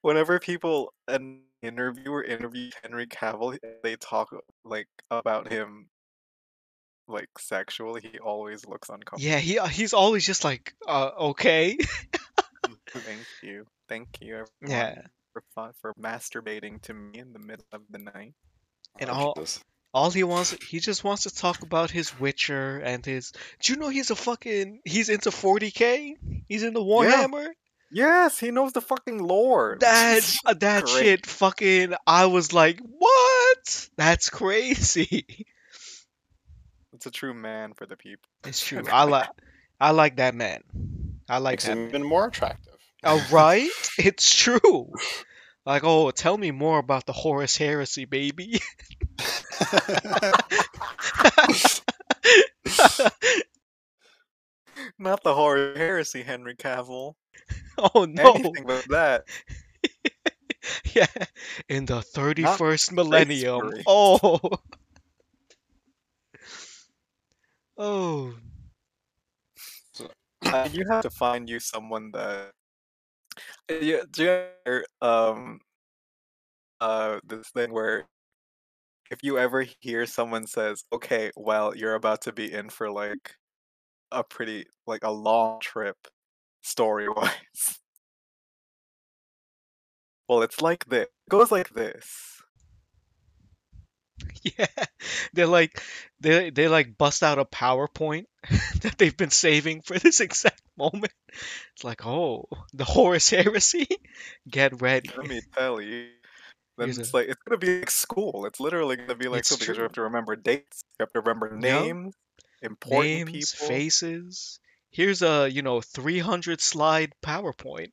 whenever people an interviewer interviews Henry Cavill, they talk like about him, like sexually. He always looks uncomfortable. Yeah, he's always just like, okay. Thank you, everyone, yeah, for masturbating to me in the middle of the night. And all he just wants to talk about his Witcher and his. Do you know he's into 40K? He's into Warhammer. Yes, he knows the fucking lore. That shit fucking, I was like, what? That's crazy. It's a true man for the people. It's true. I like that man. I like Makes that him man. Even more attractive. All right? It's true. Like, oh, tell me more about the Horus Heresy, baby. Not the Horus Heresy, Henry Cavill. Oh no! Anything but that. Yeah, in the 31st millennium. Oh. Oh. You have to find you someone that. Yeah, do you ever this thing where if you ever hear someone says, "Okay, well, you're about to be in for like a pretty like a long trip." Story-wise. Well, it's like this. It goes like this. Yeah. They like bust out a PowerPoint that they've been saving for this exact moment. It's like, oh, the Horus Heresy? Get ready. Let me tell you. Then it's like, it's gonna be like school. It's literally gonna be like school because you have to remember dates, you have to remember names, important names, people. Faces. Here's a, 300 slide PowerPoint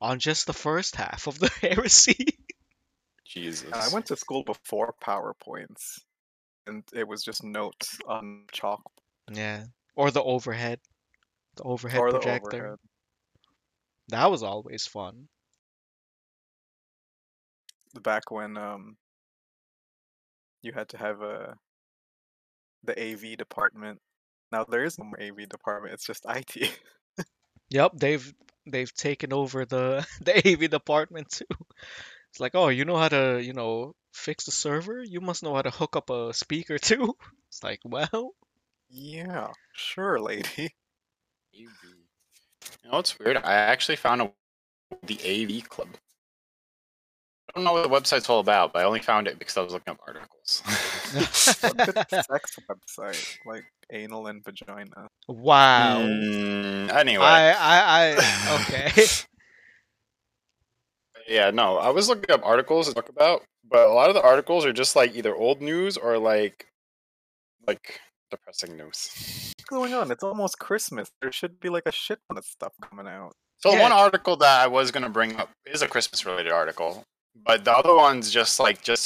on just the first half of the heresy. Jesus. I went to school before PowerPoints, and it was just notes on chalk. Yeah, or the overhead or projector. The overhead. That was always fun. Back when you had to have the AV department. Now there is no more AV department. It's just IT. Yep, they've taken over the AV department too. It's like, oh, you know how to fix the server? You must know how to hook up a speaker too. It's like, well, yeah, sure, lady. You know, it's weird. I actually found the AV Club. I don't know what the website's all about, but I only found it because I was looking up articles. Sex website, like anal and vagina. Wow. Anyway, I okay. Yeah, no, I was looking up articles to talk about, but a lot of the articles are just like either old news or like depressing news. What's going on? It's almost Christmas. There should be like a shit ton of stuff coming out. So yeah. One article that I was gonna bring up is a Christmas-related article. But the other one's just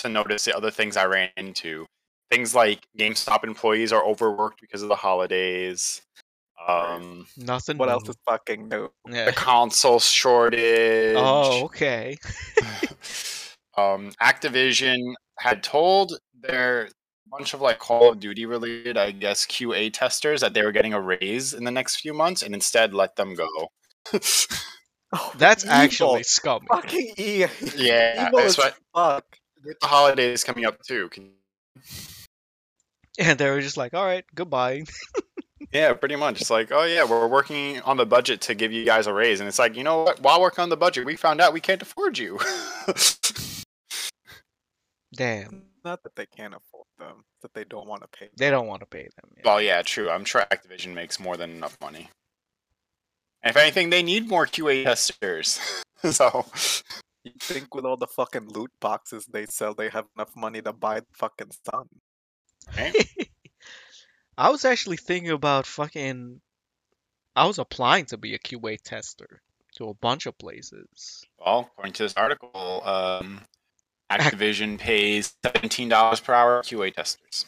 to notice the other things I ran into. Things like GameStop employees are overworked because of the holidays. Nothing. What else is fucking new? Yeah. The console shortage. Oh, okay. Activision had told their bunch of like Call of Duty related, I guess, QA testers that they were getting a raise in the next few months, and instead let them go. Oh, that's evil. Actually scummy. Fucking E. Yeah, that's what. Fuck. The holidays coming up too. And they were just like, "All right, goodbye." Yeah, pretty much. It's like, oh yeah, we're working on the budget to give you guys a raise, and it's like, you know what? While working on the budget, we found out we can't afford you. Damn. Not that they can't afford them, that they don't want to pay them. They don't want to pay them. Yeah. Well, yeah, true. I'm sure Activision makes more than enough money. If anything, they need more QA testers. So, you think with all the fucking loot boxes they sell, they have enough money to buy the fucking sun? Right? I was actually thinking about fucking. I was applying to be a QA tester to a bunch of places. Well, according to this article, Activision pays $17 per hour QA testers.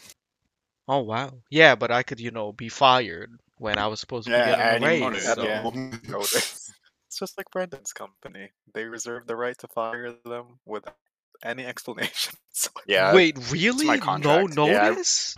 Oh wow! Yeah, but I could, be fired. When I was supposed to be getting a raise. It's just like Brendan's company. They reserve the right to fire them without any explanation. So, yeah. Wait, really? No notice?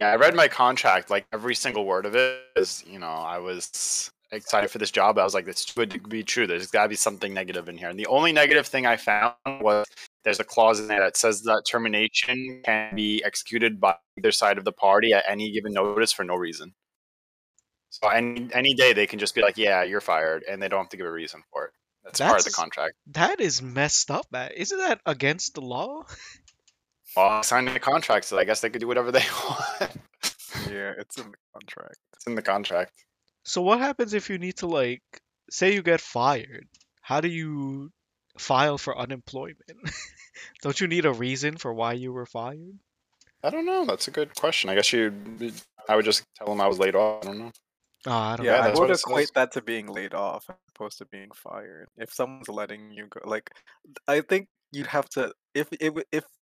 Yeah, I read my contract. Like, every single word of it is, I was excited for this job. But I was like, this would be true. There's got to be something negative in here. And the only negative thing I found was there's a clause in there that says that termination can be executed by either side of the party at any given notice for no reason. So any day they can just be like, yeah, you're fired, and they don't have to give a reason for it. That's part of the contract. That is messed up, man. Isn't that against the law? Well, I signed a contract, so I guess they could do whatever they want. Yeah, it's in the contract. So what happens if you need to, like, say you get fired, how do you file for unemployment? Don't you need a reason for why you were fired? I don't know. That's a good question. I guess I would just tell them I was laid off. I don't know. I would equate that to being laid off as opposed to being fired. If someone's letting you go, like, I think you'd have to, if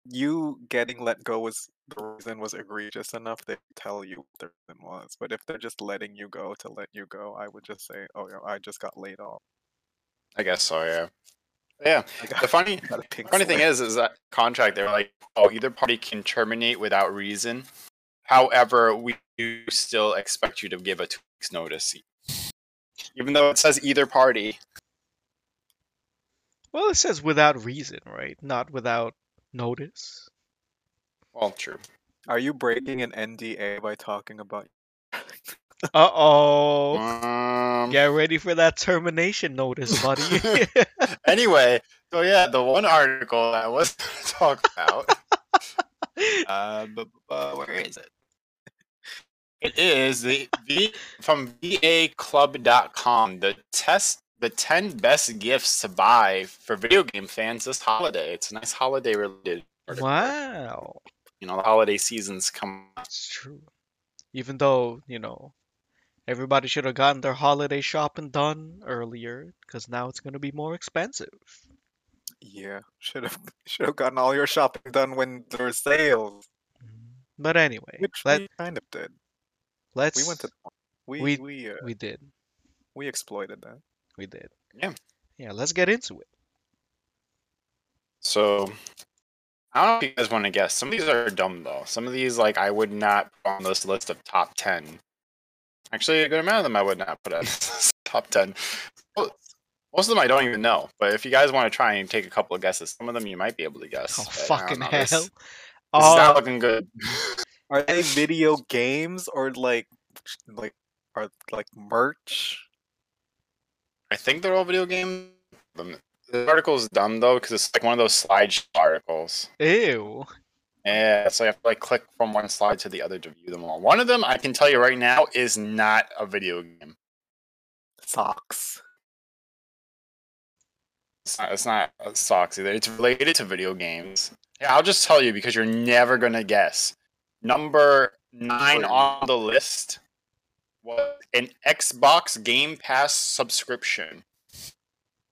you getting let go was the reason was egregious enough, they tell you what the reason was. But if they're just letting you go to let you go, I would just say, oh, I just got laid off. I guess so, yeah. Yeah. The funny thing is that contract, they're like, oh, either party can terminate without reason. However, we do still expect you to give a 2 weeks notice. Even though it says either party. Well, it says without reason, right? Not without notice. Well, true. Are you breaking an NDA by talking about... Uh-oh. Get ready for that termination notice, buddy. Anyway, so yeah, the one article I was going to talk about. Where is it? It is from vaclub.com, the 10 best gifts to buy for video game fans this holiday. It's a nice holiday-related article. Wow. You know, the holiday season's coming up. It's true. Even though, you know, everybody should have gotten their holiday shopping done earlier, because now it's going to be more expensive. Yeah, should have gotten all your shopping done when there were sales. But anyway, which we kind of did. We went to the mall. We did. We exploited that. We did. Yeah. Yeah. Let's get into it. So, I don't know if you guys want to guess. Some of these are dumb though. Some of these, like, I would not put on this list of top 10. Actually, a good amount of them I would not put on top 10. Most of them I don't even know, but if you guys want to try and take a couple of guesses, some of them you might be able to guess. Oh, fucking hell. This is not looking good. Are they video games or like merch? I think they're all video games. The article is dumb though, because it's like one of those slideshow articles. Ew. Yeah, so you have to like click from one slide to the other to view them all. One of them, I can tell you right now, is not a video game. Socks. It's not socks either. It's related to video games. Yeah, I'll just tell you because you're never going to guess. Number 9 on the list was an Xbox Game Pass subscription.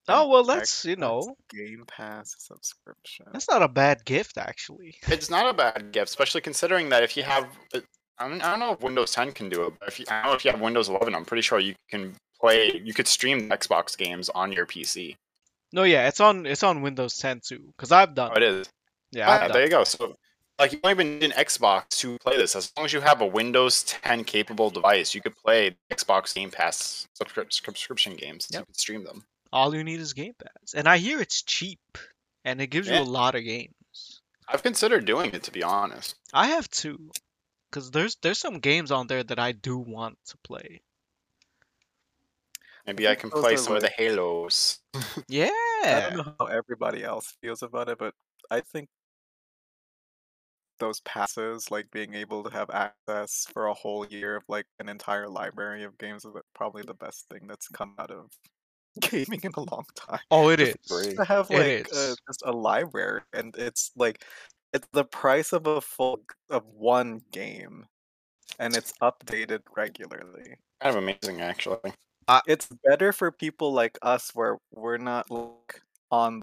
Oh, well, that's, you know... Game Pass subscription. That's not a bad gift, actually. It's not a bad gift, especially considering that if you have... I don't know if Windows 10 can do it, but I don't know if you have Windows 11, I'm pretty sure you can play... You could stream Xbox games on your PC. No, yeah, it's on Windows 10, too, because I've done it. Oh, it is? Yeah, there you go. So, like, you don't even need an Xbox to play this. As long as you have a Windows 10-capable device, you could play Xbox Game Pass subscription games. Yep. You could stream them. All you need is Game Pass. And I hear it's cheap, and it gives you a lot of games. I've considered doing it, to be honest. I have, too, because there's some games on there that I do want to play. Maybe I can play some of the Halos. Yeah. I don't know how everybody else feels about it, but I think those passes, like being able to have access for a whole year of like an entire library of games, is probably the best thing that's come out of gaming in a long time. Oh, it is. To have like just a library, and it's like it's the price of one game, and it's updated regularly. Kind of amazing, actually. It's better for people like us where we're not like on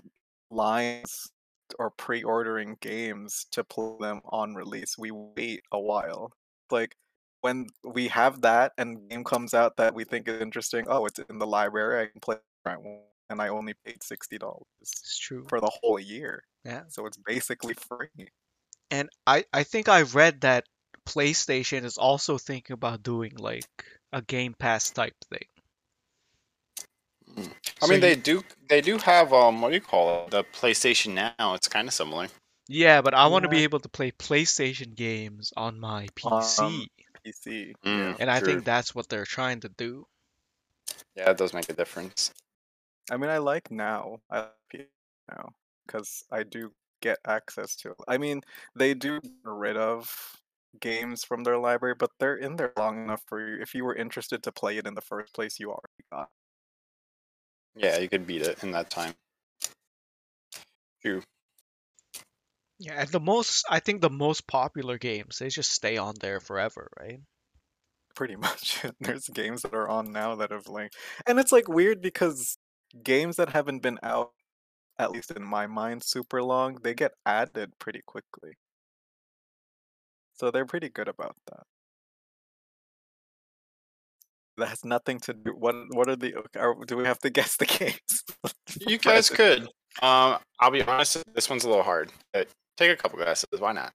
lines or pre-ordering games to play them on release. We wait a while. Like when we have that and a game comes out that we think is interesting, oh, it's in the library, I can play it, and I only paid $60. It's true. For the whole year. Yeah. So it's basically free. And I think I read that PlayStation is also thinking about doing like a Game Pass type thing. I mean, they do have what do you call it? The PlayStation Now. It's kind of similar. Yeah, but I want to be able to play PlayStation games on my PC. Yeah, and I think that's what they're trying to do. Yeah, it does make a difference. I mean, I like PC now because I do get access to it. I mean, they do get rid of games from their library, but they're in there long enough for you. If you were interested to play it in the first place, you already got it. Yeah, you could beat it in that time. True. Yeah, and the most, I think the most popular games, they just stay on there forever, right? Pretty much. There's games that are on now that have like, and it's like weird because games that haven't been out, at least in my mind, super long, they get added pretty quickly. So they're pretty good about that. That has nothing to do. What are the? Are, do we have to guess the games? You guys could. I'll be honest. This one's a little hard. But take a couple guesses. Why not?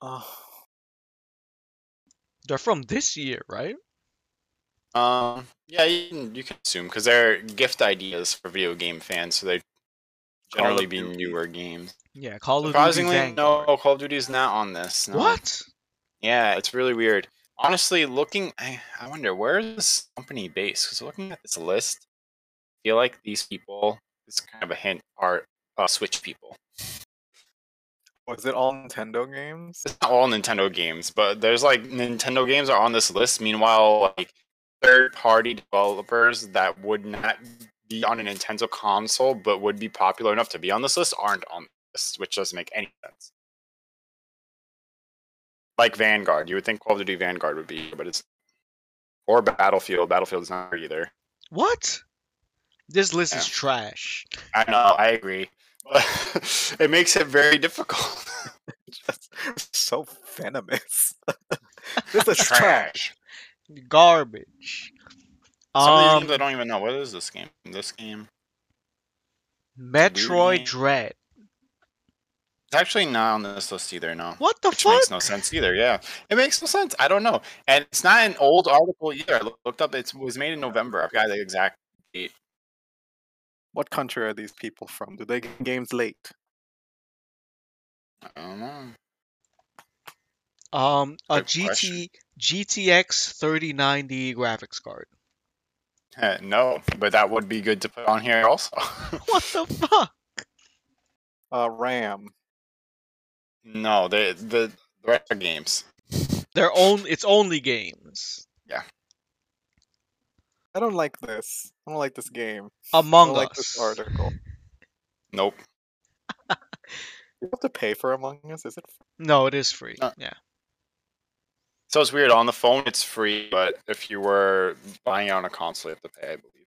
Oh, they're from this year, right? Yeah, you can assume because they're gift ideas for video game fans, so they generally be newer games. Yeah, Call of Duty. Surprisingly, no, Call of Duty is not on this. No. What? Yeah, it's really weird. Honestly, looking, I wonder, where is this company based? Because looking at this list, I feel like these people, it's kind of a hint, are Switch people. Was it all Nintendo games? It's not all Nintendo games, but there's like Nintendo games are on this list. Meanwhile, like third-party developers that would not be on a Nintendo console, but would be popular enough to be on this list aren't on this, which doesn't make any sense. Like Vanguard, you would think Call of Duty Vanguard would be, but it's or Battlefield. Battlefield's not either. What? This list is trash. I know, I agree, but it makes it very difficult. Just so venomous. This is trash, garbage. Some of these games I don't even know. What is this game? This game, Metroid Dread. It's actually not on this list either, no. What the fuck? It makes no sense either, yeah. It makes no sense. I don't know. And it's not an old article either. I looked up. It was made in November. I forgot the exact date. What country are these people from? Do they get games late? I don't know. A GTX 3090 graphics card. No, but that would be good to put on here also. What the fuck? RAM. No, the rest are games. It's only games. Yeah. I don't like this. I don't like this game. Among Us. I don't like this article. Nope. You have to pay for Among Us, is it free? No, it is free. Yeah. So it's weird. On the phone, it's free, but if you were buying it on a console, you have to pay, I believe.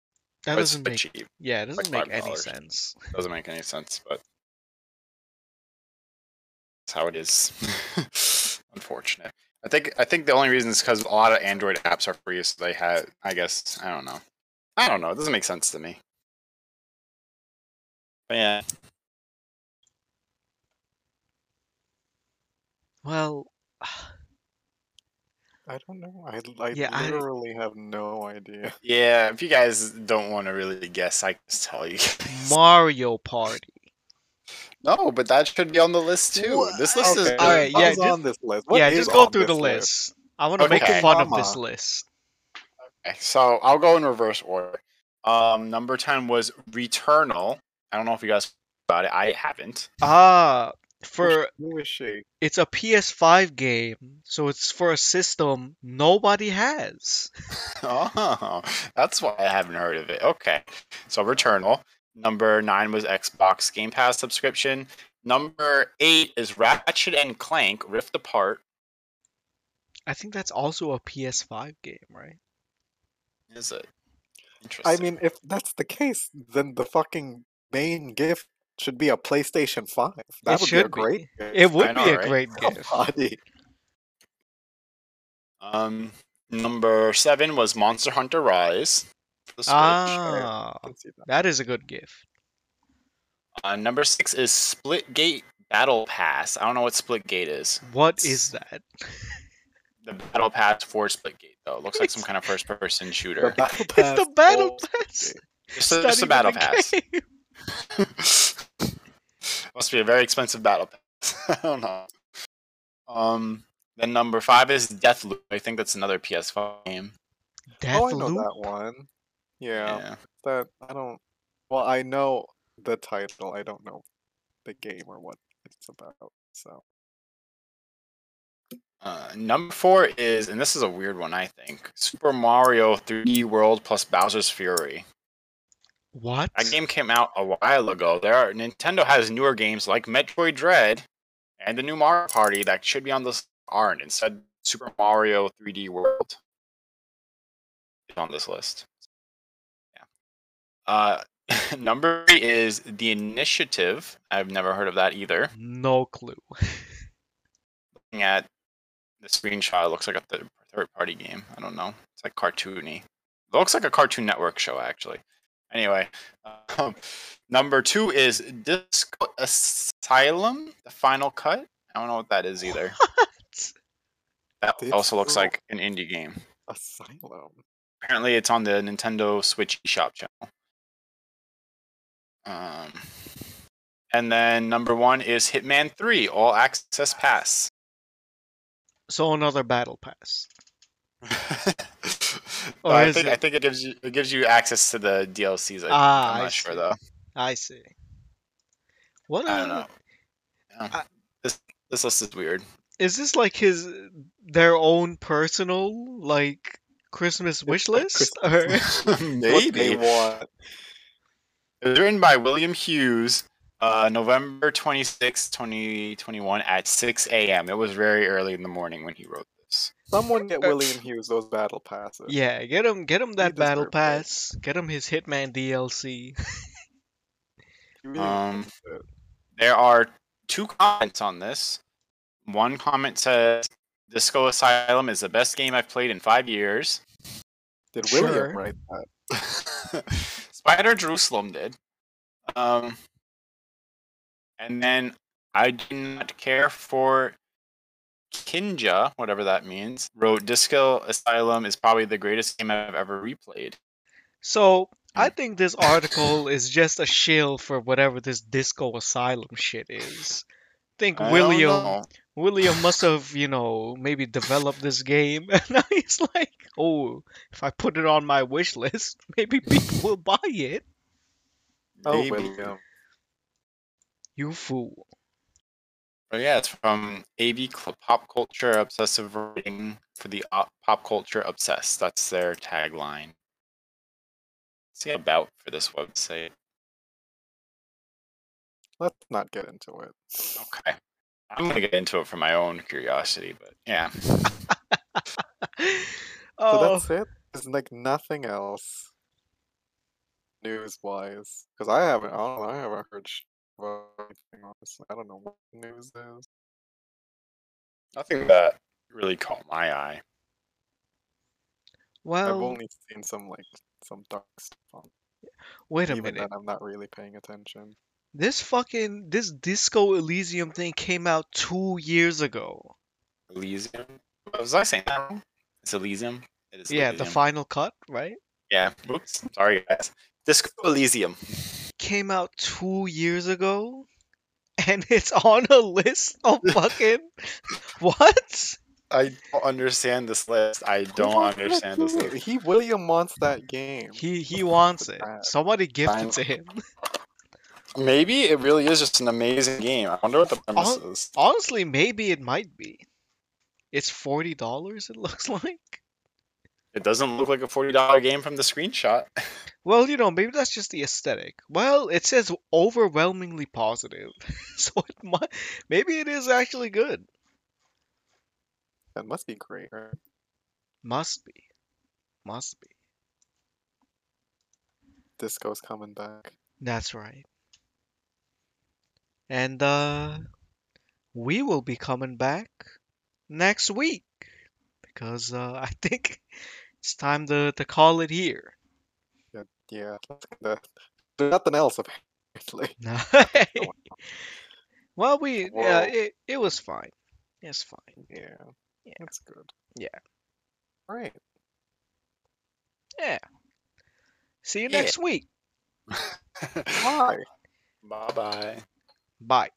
That doesn't make cheap. Yeah, it doesn't like make any sense. It doesn't make any sense, but that's how it is. Unfortunate. I think the only reason is because a lot of Android apps are free, so they have. I guess I don't know. I don't know. It doesn't make sense to me. But yeah. Well, I don't know. I literally have no idea. Yeah, if you guys don't want to really guess, I can tell you. Mario Party. No, but that should be on the list too. What? This list is all right. Yeah, on this list. Yeah, just go through the list. I want to make fun of this list. Okay, so I'll go in reverse order. Number 10 was Returnal. I don't know if you guys heard about it. I haven't. Who is she? It's a PS5 game, so it's for a system nobody has. Oh, that's why I haven't heard of it. Okay, so Returnal. Number 9 was Xbox Game Pass subscription. Number 8 is Ratchet & Clank Rift Apart. I think that's also a PS5 game, right? Is it? Interesting. I mean, if that's the case, then the fucking main gift should be a PlayStation 5. That would be a great gift. It would be a great gift. Number 7 was Monster Hunter Rise. That is a good gift. Number 6 is Splitgate Battle Pass. I don't know what Splitgate is. What is that? The Battle Pass for Splitgate, though. It looks like some kind of first-person shooter. It's the Battle Pass. Just a Battle Pass. Must be a very expensive Battle Pass. I don't know. Then number 5 is Deathloop. I think that's another PS5 game. Deathloop? Oh, I know that one. Yeah, that I don't. Well, I know the title. I don't know the game or what it's about. So Number four is, and this is a weird one, I think, Super Mario 3D World plus Bowser's Fury. What? That game came out a while ago. Nintendo has newer games like Metroid Dread and the new Mario Party that should be on this list aren't. Instead, Super Mario 3D World is on this list. Yeah. Number three is The Initiative. I've never heard of that either. No clue. Looking at the screenshot, it looks like a third-party game. I don't know. It's like cartoony. It looks like a Cartoon Network show, actually. Anyway, number two is Disco Asylum, the Final Cut. I don't know what that is either. What? That Disco also looks like an indie game. Asylum. Apparently, it's on the Nintendo Switch eShop channel. And then number one is Hitman 3, All Access Pass. So another battle pass. I think it gives you access to the DLCs. I'm not sure though. I see. I don't know. Yeah. This list is weird. Is this like their own personal Christmas wish list? Maybe. What? It was written by William Hughes, November 26, 2021 at 6 a.m. It was very early in the morning when he wrote this. Someone get William Hughes those battle passes. Yeah, get him that battle pass. Get him his Hitman DLC. There are two comments on this. One comment says, Disco Asylum is the best game I've played in 5 years. Did William write that? Spider Jerusalem did. And then I do not care for Kinja, whatever that means, wrote Disco Asylum is probably the greatest game I've ever replayed. So I think this article is just a shill for whatever this Disco Asylum shit is. I think William must have, maybe developed this game. And now he's like, oh, if I put it on my wish list, maybe people will buy it. Maybe. Oh, William. You fool. Oh yeah, it's from AV Pop Culture Obsessive Rating for the Pop Culture Obsessed. That's their tagline. Let's see about for this website. Let's not get into it. Okay. I'm going to get into it for my own curiosity, but yeah. Oh. So that's it? There's nothing else news-wise. Because I haven't heard I don't know what the news is. Nothing that really caught my eye. Well, I've only seen some dark stuff on. Wait a minute. Even then, I'm not really paying attention. This Disco Elysium thing came out 2 years ago. Elysium? Was I saying that wrong? It's Elysium. It is. Yeah, Elysium. The Final Cut, right? Yeah. Oops. Sorry, guys. Disco Elysium. Came out 2 years ago, and it's on a list of fucking what? I don't understand this list. I don't understand this list. William wants that game. He wants it. Somebody gifted it to him. Maybe it really is just an amazing game. I wonder what the premise is. Honestly, maybe it might be. It's $40. It looks like. It doesn't look like a $40 game from the screenshot. Well, maybe that's just the aesthetic. Well, it says overwhelmingly positive. So maybe it is actually good. That must be great, right? Must be. Disco's coming back. That's right. And, we will be coming back next week. Because, I think it's time to call it here. Yeah. There's nothing else, apparently. Well, it was fine. It's fine. Yeah. That's good. Yeah. All right. Yeah. See you next week. Bye. Bye. Bye.